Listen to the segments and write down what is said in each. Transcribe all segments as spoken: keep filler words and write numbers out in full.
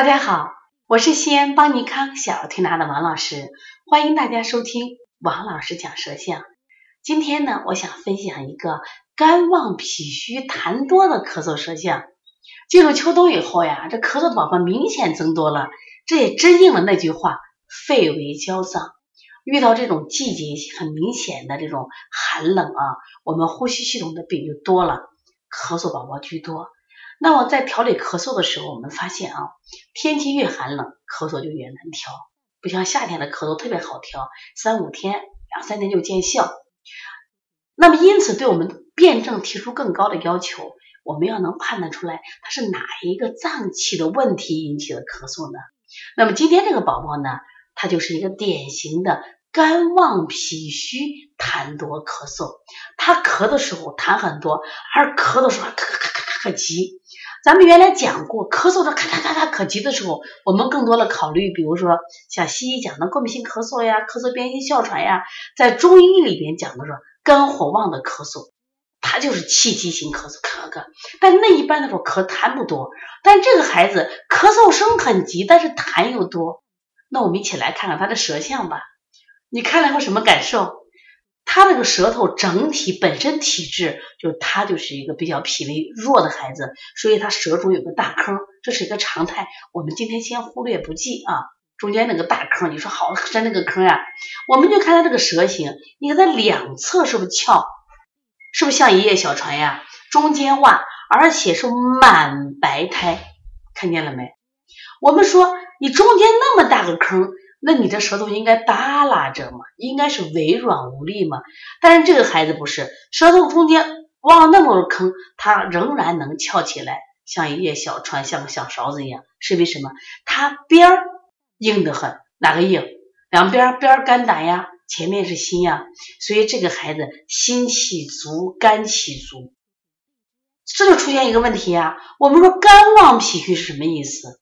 大家好，我是西安邦尼康小儿推拿的王老师，欢迎大家收听王老师讲舌象。今天呢，我想分享一个肝旺脾虚痰多的咳嗽舌象。进入秋冬以后呀，这咳嗽的宝宝明显增多了，这也真应了那句话，肺为焦脏。遇到这种季节很明显的这种寒冷啊，我们呼吸系统的病就多了，咳嗽宝宝居多。那么在调理咳嗽的时候，我们发现啊，天气越寒冷，咳嗽就越难调。不像夏天的咳嗽特别好调，三五天、两三天就见效。那么因此对我们辩证提出更高的要求，我们要能判断出来它是哪一个脏器的问题引起的咳嗽呢？那么今天这个宝宝呢，他就是一个典型的肝旺脾虚痰多咳嗽。他咳的时候痰很多，而咳的时候还咳咳咳咳可急。咱们原来讲过，咳嗽的咔咔咔咔可急的时候，我们更多的考虑，比如说像西医讲的过敏性咳嗽呀，咳嗽变性哮喘呀，在中医里边讲的说肝火旺的咳嗽，它就是气急型咳嗽，咳咳咳。但那一般的时候咳痰不多，但这个孩子咳嗽声很急，但是痰又多。那我们一起来看看他的舌象吧。你看了有什么感受？他这个舌头整体本身体质，就是他就是一个比较脾胃弱的孩子，所以他舌中有个大坑，这是一个常态，我们今天先忽略不计啊。中间那个大坑，你说好深那个坑啊，我们就看他这个舌形，你看他两侧是不是翘，是不是像爷爷小船呀，中间洼，而且是满白苔，看见了没？我们说你中间那么大个坑，那你的舌头应该耷拉着嘛，应该是微软无力嘛，但是这个孩子不是，舌头中间挖那么多坑，他仍然能翘起来，像一叶小船，像个小勺子一样，是为什么？他边儿硬得很，哪个硬？两边边肝胆呀，前面是心呀，所以这个孩子心气足，肝气足，这就出现一个问题啊。我们说肝旺脾虚是什么意思？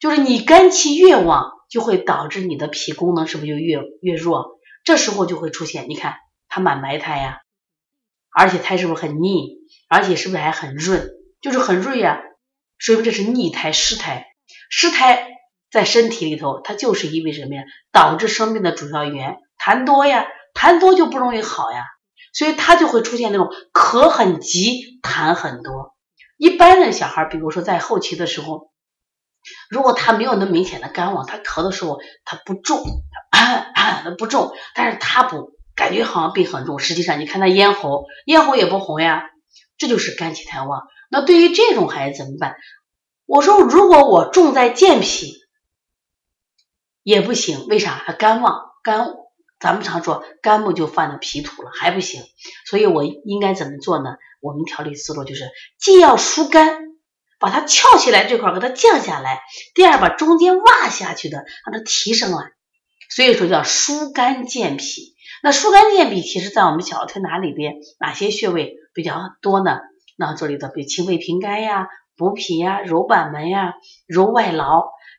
就是你肝气越旺，就会导致你的脾功能是不是就越越弱，这时候就会出现，你看它满白苔呀、啊，而且苔是不是很腻，而且是不是还很润，就是很润呀、啊，所以这是腻苔湿苔。湿苔在身体里头，它就是因为什么呀？导致生病的主要原因，痰多呀，痰多就不容易好呀，所以它就会出现那种咳很急，痰很多。一般的小孩，比如说在后期的时候，如果他没有那么明显的肝旺，他咳的时候他不重，他、啊啊、不重，但是他不感觉好像病很重，实际上你看他咽喉，咽喉也不红呀，这就是肝气太旺。那对于这种孩子怎么办？我说如果我重在健脾也不行，为啥？他肝旺，肝咱们常说肝木就犯了脾土了，还不行，所以我应该怎么做呢？我们调理思路就是既要疏肝，把它翘起来这块给它降下来，第二把中间挖下去的让它提升来，所以说叫疏肝健脾。那疏肝健脾其实在我们小儿推拿里边哪些穴位比较多呢？那这里的比如清肺平肝呀，补脾呀，揉板门呀，揉外劳。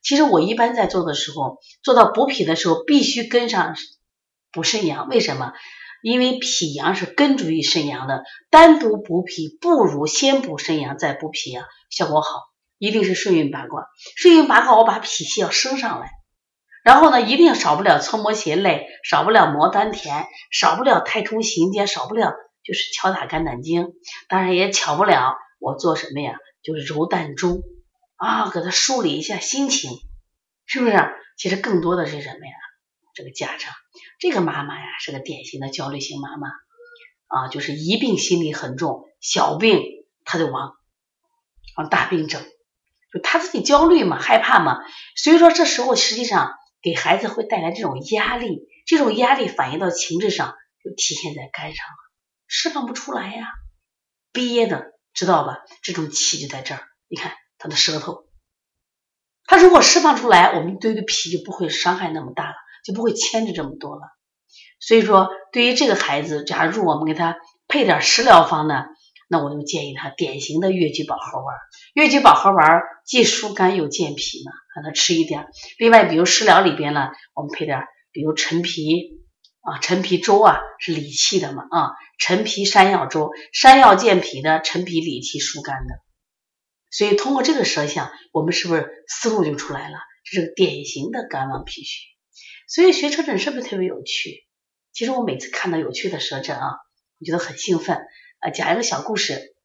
其实我一般在做的时候，做到补脾的时候必须跟上补肾阳，为什么？因为脾阳是根主于肾阳的，单独补脾不如先补肾阳再补脾阳，效果好，一定是顺运八卦。顺运八卦我把脾气要升上来，然后呢一定少不了搓摩胁肋，少不了磨丹田，少不了太冲行间，少不了就是敲打肝胆经，当然也巧不了我做什么呀，就是揉膻中啊，给它梳理一下心情，是不是？其实更多的是什么呀？这个家长，这个妈妈呀，是个典型的焦虑型妈妈啊，就是一病心理很重，小病她就往往大病整，就她自己焦虑嘛，害怕嘛，所以说这时候实际上给孩子会带来这种压力，这种压力反映到情志上，就体现在肝上了，释放不出来呀，憋的，知道吧？这种气就在这儿，你看他的舌头，他如果释放出来，我们对于脾就不会伤害那么大了。就不会牵着这么多了，所以说对于这个孩子，假如我们给他配点食疗方呢，那我就建议他典型的越橘保和丸，越橘保和丸既疏肝又健脾嘛，让他吃一点。另外比如食疗里边呢，我们配点比如陈皮啊，陈皮粥啊是理气的嘛啊，陈皮山药粥，山药健脾的，陈皮理气疏肝的，所以通过这个舌象，我们是不是思路就出来了？这是典型的肝王脾虚。所以学舌诊是不是特别有趣？其实我每次看到有趣的舌诊啊，我觉得很兴奋。啊，讲一个小故事，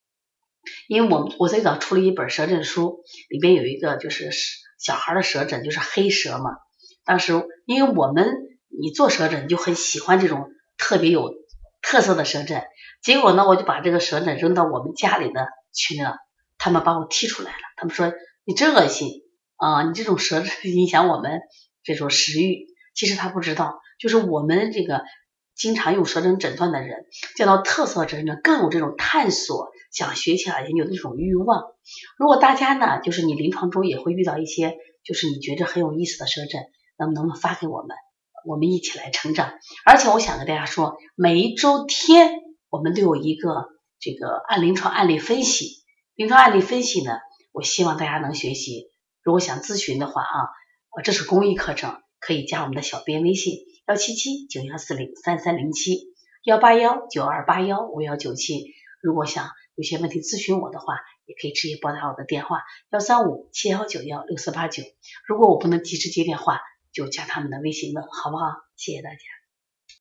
因为我我最早出了一本舌诊书，里边有一个就是小孩的舌诊，就是黑舌嘛。当时因为我们你做舌诊，你就很喜欢这种特别有特色的舌诊。结果呢，我就把这个舌诊扔到我们家里的群了，他们把我踢出来了。他们说你真恶心啊！你这种舌诊影响我们这种食欲。其实他不知道，就是我们这个经常用舌诊诊断的人，见到特色舌诊更有这种探索、想学起来研究的这种欲望。如果大家呢，就是你临床中也会遇到一些，就是你觉得很有意思的舌诊，那么能不能发给我们？我们一起来成长。而且我想跟大家说，每一周天我们都有一个这个按临床案例分析。临床案例分析呢，我希望大家能学习。如果想咨询的话啊，这是公益课程，可以加我们的小编微信一七七九一四零三三零七 一八一九二八一五一九七。如果想有些问题咨询我的话，也可以直接拨打我的电话一三五七一九一六四八九。如果我不能及时接电话，就加他们的微信问，好不好？谢谢大家。